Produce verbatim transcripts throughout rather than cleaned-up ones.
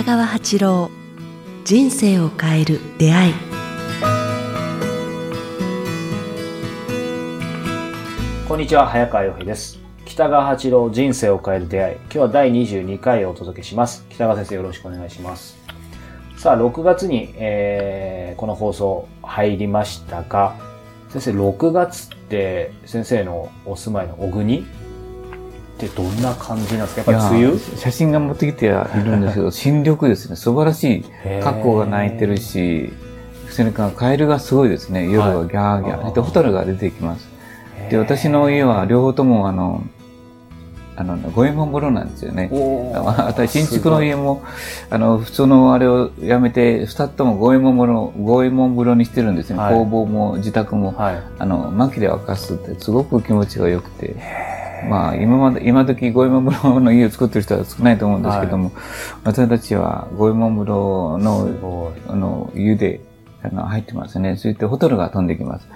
北川八郎、人生を変える出会い。こんにちは、早川洋平です。北川八郎、人生を変える出会い、今日はだいにじゅうにかいをお届けします。北川先生、よろしくお願いします。さあ、ろくがつに、えー、この放送入りましたが、先生、ろくがつって先生のお住まいの小国ってどんな感じなんですか？やっぱり梅雨？写真が持ってきているんですけど、新緑ですね。素晴らしい。カッコウが鳴いてるし、それからカエルがすごいですね。夜はギャーギャー。はい、で、ホタルが出てきます。で、私の家は両方ともあの、あの、五右衛門風呂なんですよね。私、新築の家も、あの、普通のあれをやめて、二つとも五右衛門風呂、五右衛門風呂にしてるんですね。はい、工房も自宅も、はい、あの、薪で沸かすって、すごく気持ちが良くて。まあ、今まで、今時、五右衛門風呂の家を作ってる人は少ないと思うんですけども、はい、私たちは五右衛門風呂の、あの、湯で、あの、入ってますね。そういってホタルが飛んできます。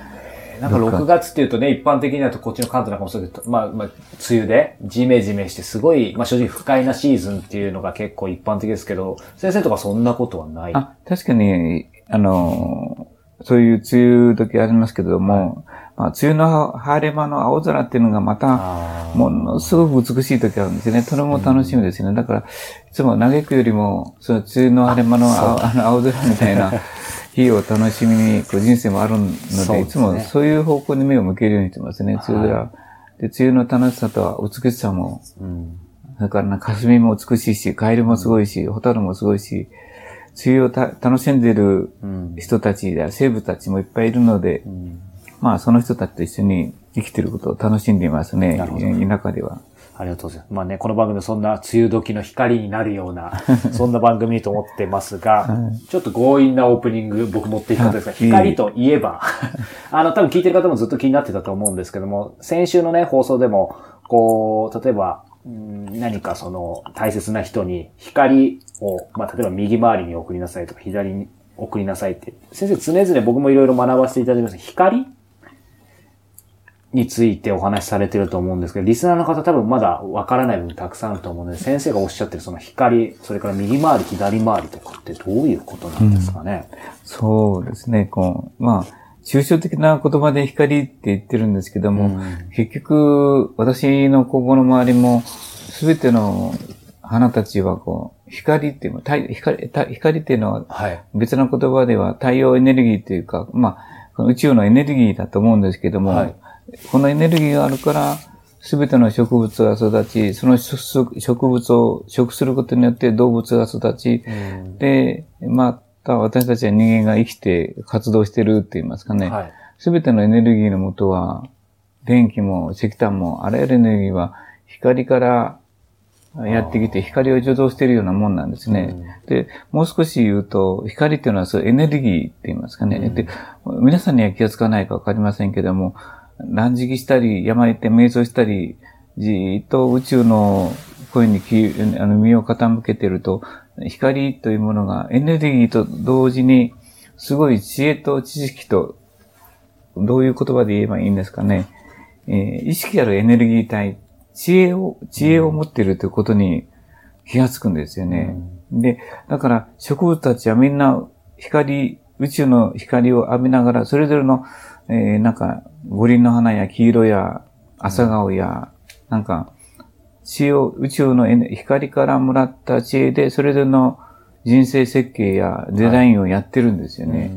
なんかろくがつっていうとね、一般的にだとこっちの関東なんかもそうですけど、まあ、まあ、梅雨でジメジメしてすごい、まあ正直不快なシーズンっていうのが結構一般的ですけど、先生とかそんなことはない？あ、確かに、あの、そういう梅雨時ありますけども、はい、まあ、梅雨の晴れ間の青空っていうのがまた、ものすごく美しい時あるんですね。それも楽しみですね。うん、だから、いつも嘆くよりも、その梅雨の晴れ間のあの青空みたいな日を楽しみに、人生もあるの で, で、ね、いつもそういう方向に目を向けるようにしてますね。梅雨では、はい、で、梅雨の楽しさとは美しさも、うん、それからなんか霞も美しいし、カエルもすごいし、ホタルもすごいし、梅雨をた楽しんでいる人たちや、うん、生物たちもいっぱいいるので、うん、まあ、その人たちと一緒に生きていることを楽しんでいますね。なるほど。田舎では。ありがとうございます。まあね、この番組はそんな梅雨時の光になるような、そんな番組と思ってますが、はい、ちょっと強引なオープニング、僕持っていくことですが、光といえば、あの、多分聞いてる方もずっと気になってたと思うんですけども、先週のね、放送でも、こう、例えば、何かその、大切な人に光を、まあ、例えば右回りに送りなさいとか、左に送りなさいって、先生、常々僕もいろいろ学ばせていただきました。光についてお話しされてると思うんですけど、リスナーの方多分まだわからない部分たくさんあると思うので、先生がおっしゃってるその光、それから右回り、左回りとかってどういうことなんですかね。うん、そうですね。こう、まあ、抽象的な言葉で光って言ってるんですけども、うん、結局、私の工房の周りも、すべての花たちはこう、光っていう、光、光っていうのは、別の言葉では太陽エネルギーというか、はい、まあ、宇宙のエネルギーだと思うんですけども、はい、このエネルギーがあるから、すべての植物が育ち、その植物を食することによって動物が育ち、うん、で、また私たちは人間が生きて活動してるって言いますかね。すべ、はい、てのエネルギーの元は、電気も石炭もあらゆるエネルギーは光からやってきて光を助動しているようなもんなんですね。うん、で、もう少し言うと、光っていうのはそうエネルギーって言いますかね。うん、で、皆さんには気がつかないかわかりませんけども、断食したり、山行って瞑想したり、じーっと宇宙の声にあの身を傾けていると、光というものがエネルギーと同時に、すごい知恵と知識と、どういう言葉で言えばいいんですかね。えー、意識あるエネルギー体、知恵を、知恵を持っているということに気がつくんですよね。うん、で、だから植物たちはみんな光、宇宙の光を浴びながら、それぞれのえー、なんか、五輪の花や黄色や朝顔や、うん、なんか、知恵を、宇宙の光からもらった知恵で、それぞれの人生設計やデザインをやってるんですよね。はい、うん、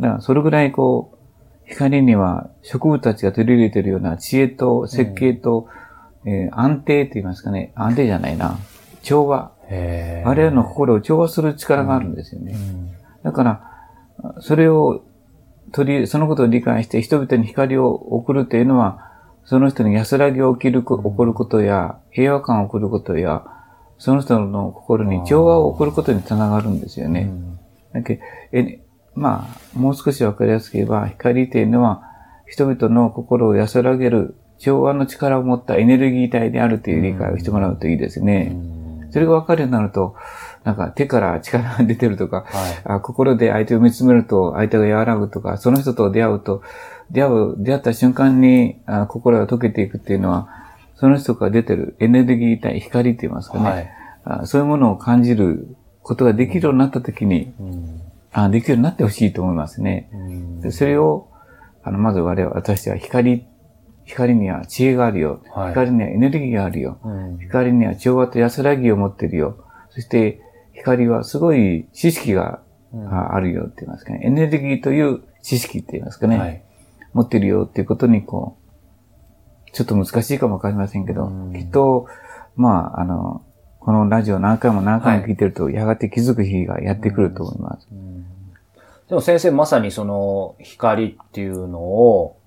だから、それぐらいこう、光には植物たちが取り入れてるような知恵と設計と、うん、えー、安定って言いますかね。安定じゃないな。調和。へー。我々の心を調和する力があるんですよね。うんうん、だから、それを、取り、そのことを理解して人々に光を送るというのは、その人に安らぎを起きる、起こることや、平和感を起こることや、その人の心に調和を起こることにつながるんですよね。だけえまあ、もう少しわかりやすく言えば、光というのは、人々の心を安らげる、調和の力を持ったエネルギー体であるという理解をしてもらうといいですね。それがわかるようになると、なんか手から力が出てるとか、はい、あ、心で相手を見つめると相手が和らぐとか、その人と出会うと、出会う、出会った瞬間にあ心が溶けていくっていうのは、その人から出てるエネルギー体、光って言いますかね、はい、あ。そういうものを感じることができるようになったときに、うん、あできるようになってほしいと思いますね。うん、でそれを、あの、まず我々、私は光、光には知恵があるよ。はい、光にはエネルギーがあるよ。うん、光には調和と安らぎを持ってるよ。そして、光はすごい知識があるよって言いますかね。エネルギーという知識って言いますかね。はい、持ってるよっていうことにこう、ちょっと難しいかもわかりませんけど、うん、きっと、まあ、あの、このラジオ何回も何回も聞いてると、はい、やがて気づく日がやってくると思います。うんうん、でも先生まさにその光っていうのを、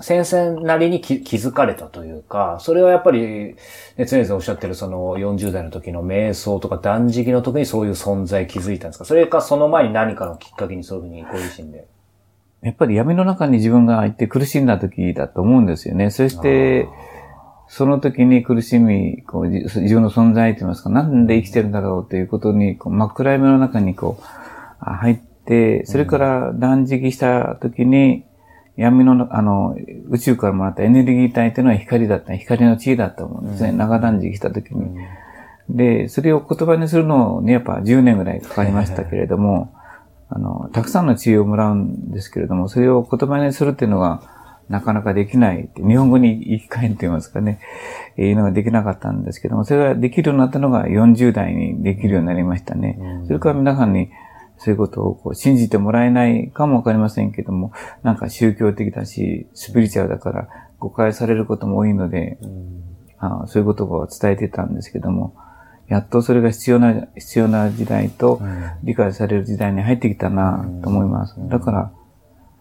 先生なりに気づかれたというか、それはやっぱり、ね、常々おっしゃってるそのよんじゅう代の時の瞑想とか断食の時にそういう存在気づいたんですか？それかその前に何かのきっかけにそういうふうにご自身で。やっぱり闇の中に自分がいて苦しんだ時だと思うんですよね。そして、その時に苦しみ、こう自分の存在と言いますか、なんで生きてるんだろうということに、こう真っ暗闇の中にこう入って、それから断食した時に、闇の、あの、宇宙からもらったエネルギー体というのは光だった、光の地位だったと思うんですね。うん、長断食した時に。うん、で、それを言葉にするのにやっぱじゅうねんぐらいかかりましたけれども、あの、たくさんの知恵をもらうんですけれども、それを言葉にするっていうのがなかなかできないって。日本語に言い換えると言いますかね。えー、いうのができなかったんですけども、それができるようになったのがよんじゅう代にできるようになりましたね。うん、それから皆さんに、そういうことをこう信じてもらえないかもわかりませんけども、なんか宗教的だし、スピリチュアルだから誤解されることも多いので、うん、あそういう言葉を伝えてたんですけども、やっとそれが必要な、必要な時代と理解される時代に入ってきたなと思います。うん、だから、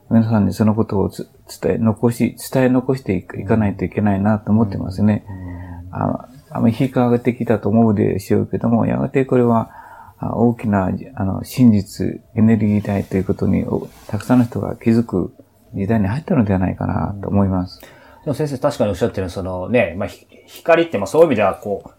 皆さんにそのことを伝え残し、伝え残していかないといけないなと思ってますね。うん、ああんまり非科学的だと思うでしょうけども、やがてこれは、大きなあの真実、エネルギー体ということにたくさんの人が気づく時代に入ったのではないかなと思います。うん、でも先生確かにおっしゃってるそのね、まあ、光ってまあそういう意味ではこう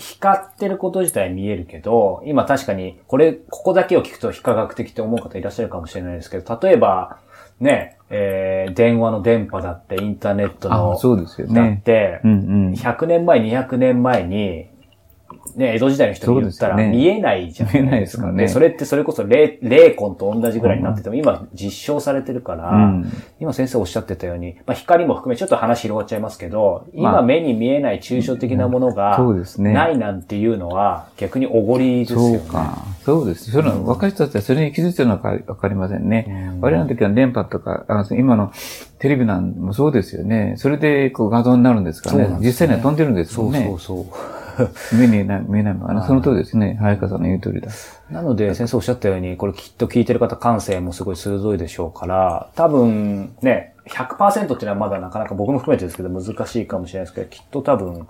光ってること自体見えるけど、今確かにこれここだけを聞くと非科学的と思う方いらっしゃるかもしれないですけど、例えばね、えー、電話の電波だってインターネットのそうですよねだって、うんうん、ひゃくねんまえにひゃくねんまえにね、江戸時代の人に言ったら見えないじゃないですか。見えないですかね。それってそれこそ霊、霊魂と同じぐらいになってても、今実証されてるから、うん、今先生おっしゃってたように、まあ、光も含めちょっと話広がっちゃいますけど、今目に見えない抽象的なものがないなんていうのは逆におごりですよね。そうか。そうです。その若い人たちはそれに気づいてるのかわかりませんね。うん、我々の時は電波とか、あの今のテレビなんもそうですよね。それでこう画像になるんですからね。ね実際には飛んでるんですよね。そうそうそう。目に見えないのかな。その通りですね。早川さんの言う通りだ。なので、先生おっしゃったように、これきっと聞いてる方、感性もすごい鋭いでしょうから、多分、ね、ひゃくパーセント っていうのはまだなかなか僕も含めてですけど、難しいかもしれないですけど、きっと多分、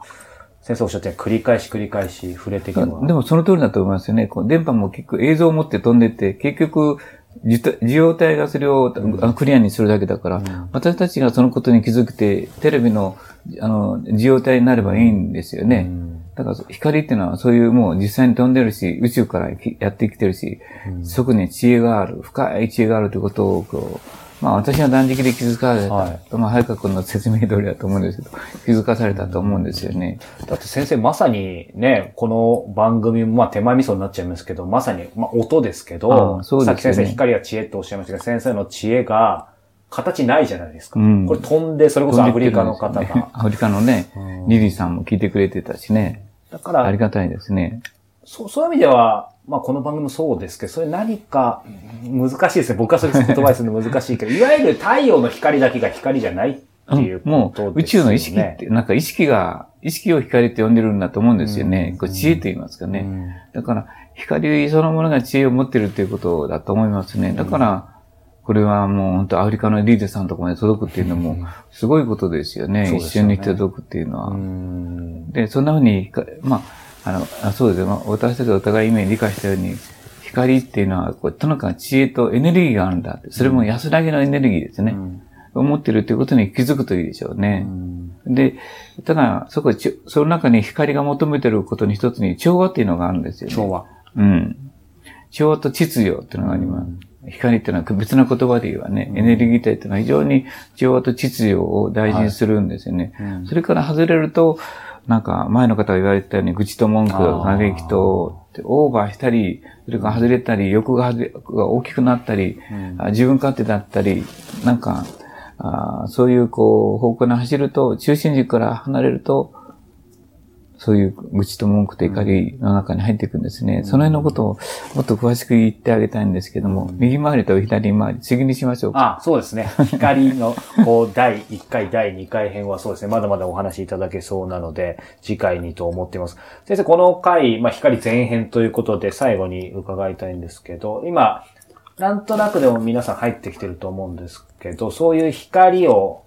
先生おっしゃったように、繰り返し繰り返し触れていくのは。でもその通りだと思いますよね。こう電波も結局映像を持って飛んでって、結局、受容体がそれをクリアにするだけだから、うん、私たちがそのことに気づけて、テレビの、あの、受容体になればいいんですよね。うんだから光っていうのはそういうもう実際に飛んでるし、宇宙からやってきてるし、うん、そこに知恵がある、深い知恵があるということをこう、まあ私は断食で気づかれた、はい、まあ早川君の説明通りだと思うんですけど、気づかされたと思うんですよね。だって先生まさにね、この番組もまあ手前味噌になっちゃいますけど、まさにまあ音ですけど、そうですね、さっき先生光は知恵っておっしゃいましたけど、先生の知恵が、形ないじゃないですか。うん、これ飛んで、それこそアフリカの方が。ね、アフリカのね、リリーさんも聞いてくれてたしね。だから、ありがたいですね。そう、そういう意味では、まあこの番組もそうですけど、それ何か難しいですね。僕はそれ言葉にするの難しいけど、いわゆる太陽の光だけが光じゃないっていうことですね。もう宇宙の意識って、なんか意識が、意識を光って呼んでるんだと思うんですよね。うん、こう知恵と言いますかね。うん、だから、光そのものが知恵を持ってるということだと思いますね。だから、うんこれはもう本当アフリカのリーデさんとかまで届くっていうのもすごいことですよね。うん、一瞬に届くっていうのは。うんで、そんなふうに、まあ、あの、あそうですね、まあ。私たちがお互い今理解したように、光っていうのはこう、とにかく知恵とエネルギーがあるんだって。それも安らぎのエネルギーですね。うん、持ってるっていうことに気づくといいでしょうね。うん、で、ただ、そこ、その中に光が求めてることに一つに調和っていうのがあるんですよね。調和。うん。調和と秩序っていうのがあります。うん光っていうのは別な言葉で言えばね、エネルギー体っていうのは非常に調和と秩序を大事にするんですよね。はいうん、それから外れると、なんか前の方が言われたように愚痴と文句、嘆きとってオーバーしたり、それから外れたり、欲が大きくなったり、うん、自分勝手だったり、なんか、あそういうこう方向に走ると、中心軸から離れると、そういう愚痴と文句と怒りの中に入っていくんですね。うん、その辺のことをもっと詳しく言ってあげたいんですけども、うん、右回りと左回り、次にしましょうか。ああ、そうですね。光のこうだいいっかい、だいにかい編はそうですね。まだまだお話しいただけそうなので、次回にと思っています。先生、この回、まあ、光前編ということで最後に伺いたいんですけど、今、なんとなくでも皆さん入ってきてると思うんですけど、そういう光を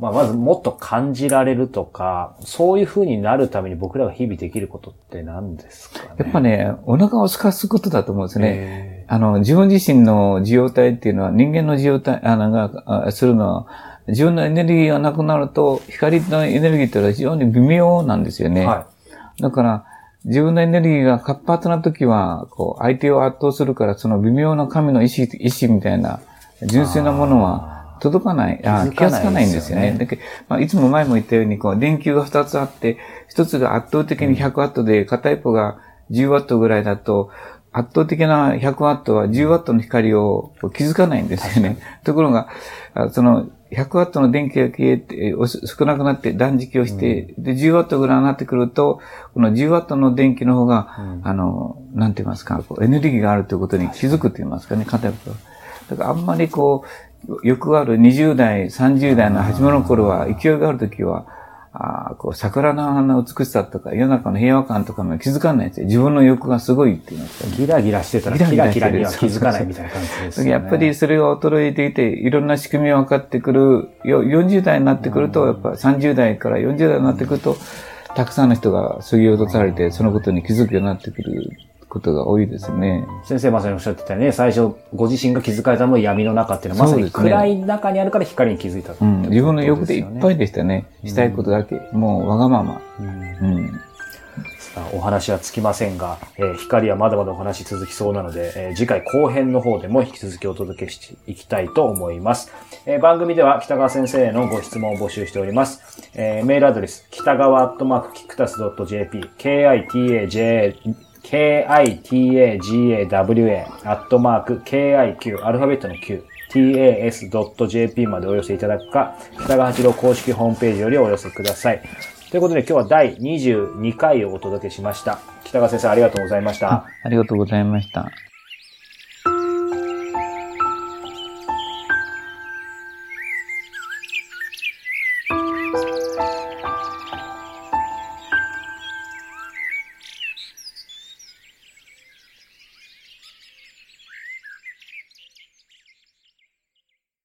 まあ、まずもっと感じられるとか、そういう風になるために僕らが日々できることって何ですかね。やっぱね、お腹を空かすことだと思うんですね。あの、自分自身の受容体っていうのは、人間の受容体がするのは、自分のエネルギーがなくなると、光のエネルギーっていうのは非常に微妙なんですよね。はい、だから、自分のエネルギーが活発な時は、こう、相手を圧倒するから、その微妙な神の意志、意志みたいな、純粋なものは、届かない。ああ、気がつかないんですよね。だけど、まあ、いつも前も言ったように、こう、電球がふたつあって、ひとつが圧倒的にひゃくワットで、片一方がじゅうワットぐらいだと、圧倒的なひゃくワットはじゅうワットの光を気づかないんですよね。ところが、その、ひゃくワットの電気が消えて、少なくなって断食をして、うん、で、じゅうワットぐらいになってくると、このじゅうワットの電気の方が、うん、あの、なんて言いますか、こうエネルギーがあるということに気づくと言いますかね、片一方。だからあんまりこう、欲があるにじゅう代、さんじゅう代の初めの頃は、勢いがあるときは、あこう桜の花の美しさとか、世の中の平和感とかも気づかないんですよ。自分の欲がすごいっていうのです、ね。ギラギラしてたら、キラキラには気づかないみたいな感じですね。やっぱりそれが衰えていて、いろんな仕組みが分かってくる、よんじゅう代になってくると、やっぱさんじゅう代からよんじゅう代になってくると、たくさんの人が削ぎ落とされて、そのことに気づくようになってくる。ことが多いですね。先生まさにおっしゃってたよね。最初ご自身が気づかれたのも闇の中っていうのはまさに暗い中にあるから光に気づいたってことですよね。うん、自分の欲でいっぱいでしたね。したいことだけ、うん、もうわがまま。うんうん、お話はつきませんが、えー、光はまだまだお話続きそうなので、えー、次回後編の方でも引き続きお届けしていきたいと思います。えー、番組では北川先生へのご質問を募集しております。えー、メールアドレス、北川アットマークキクタスドットジェーピー、KITAJA kitagawa アットマーク kiq アルファベットの q tas.jp までお寄せいただくか、北川八郎公式ホームページよりお寄せください。ということで今日はだいにじゅうにかいをお届けしました。北川先生ありがとうございました。ありがとうございました。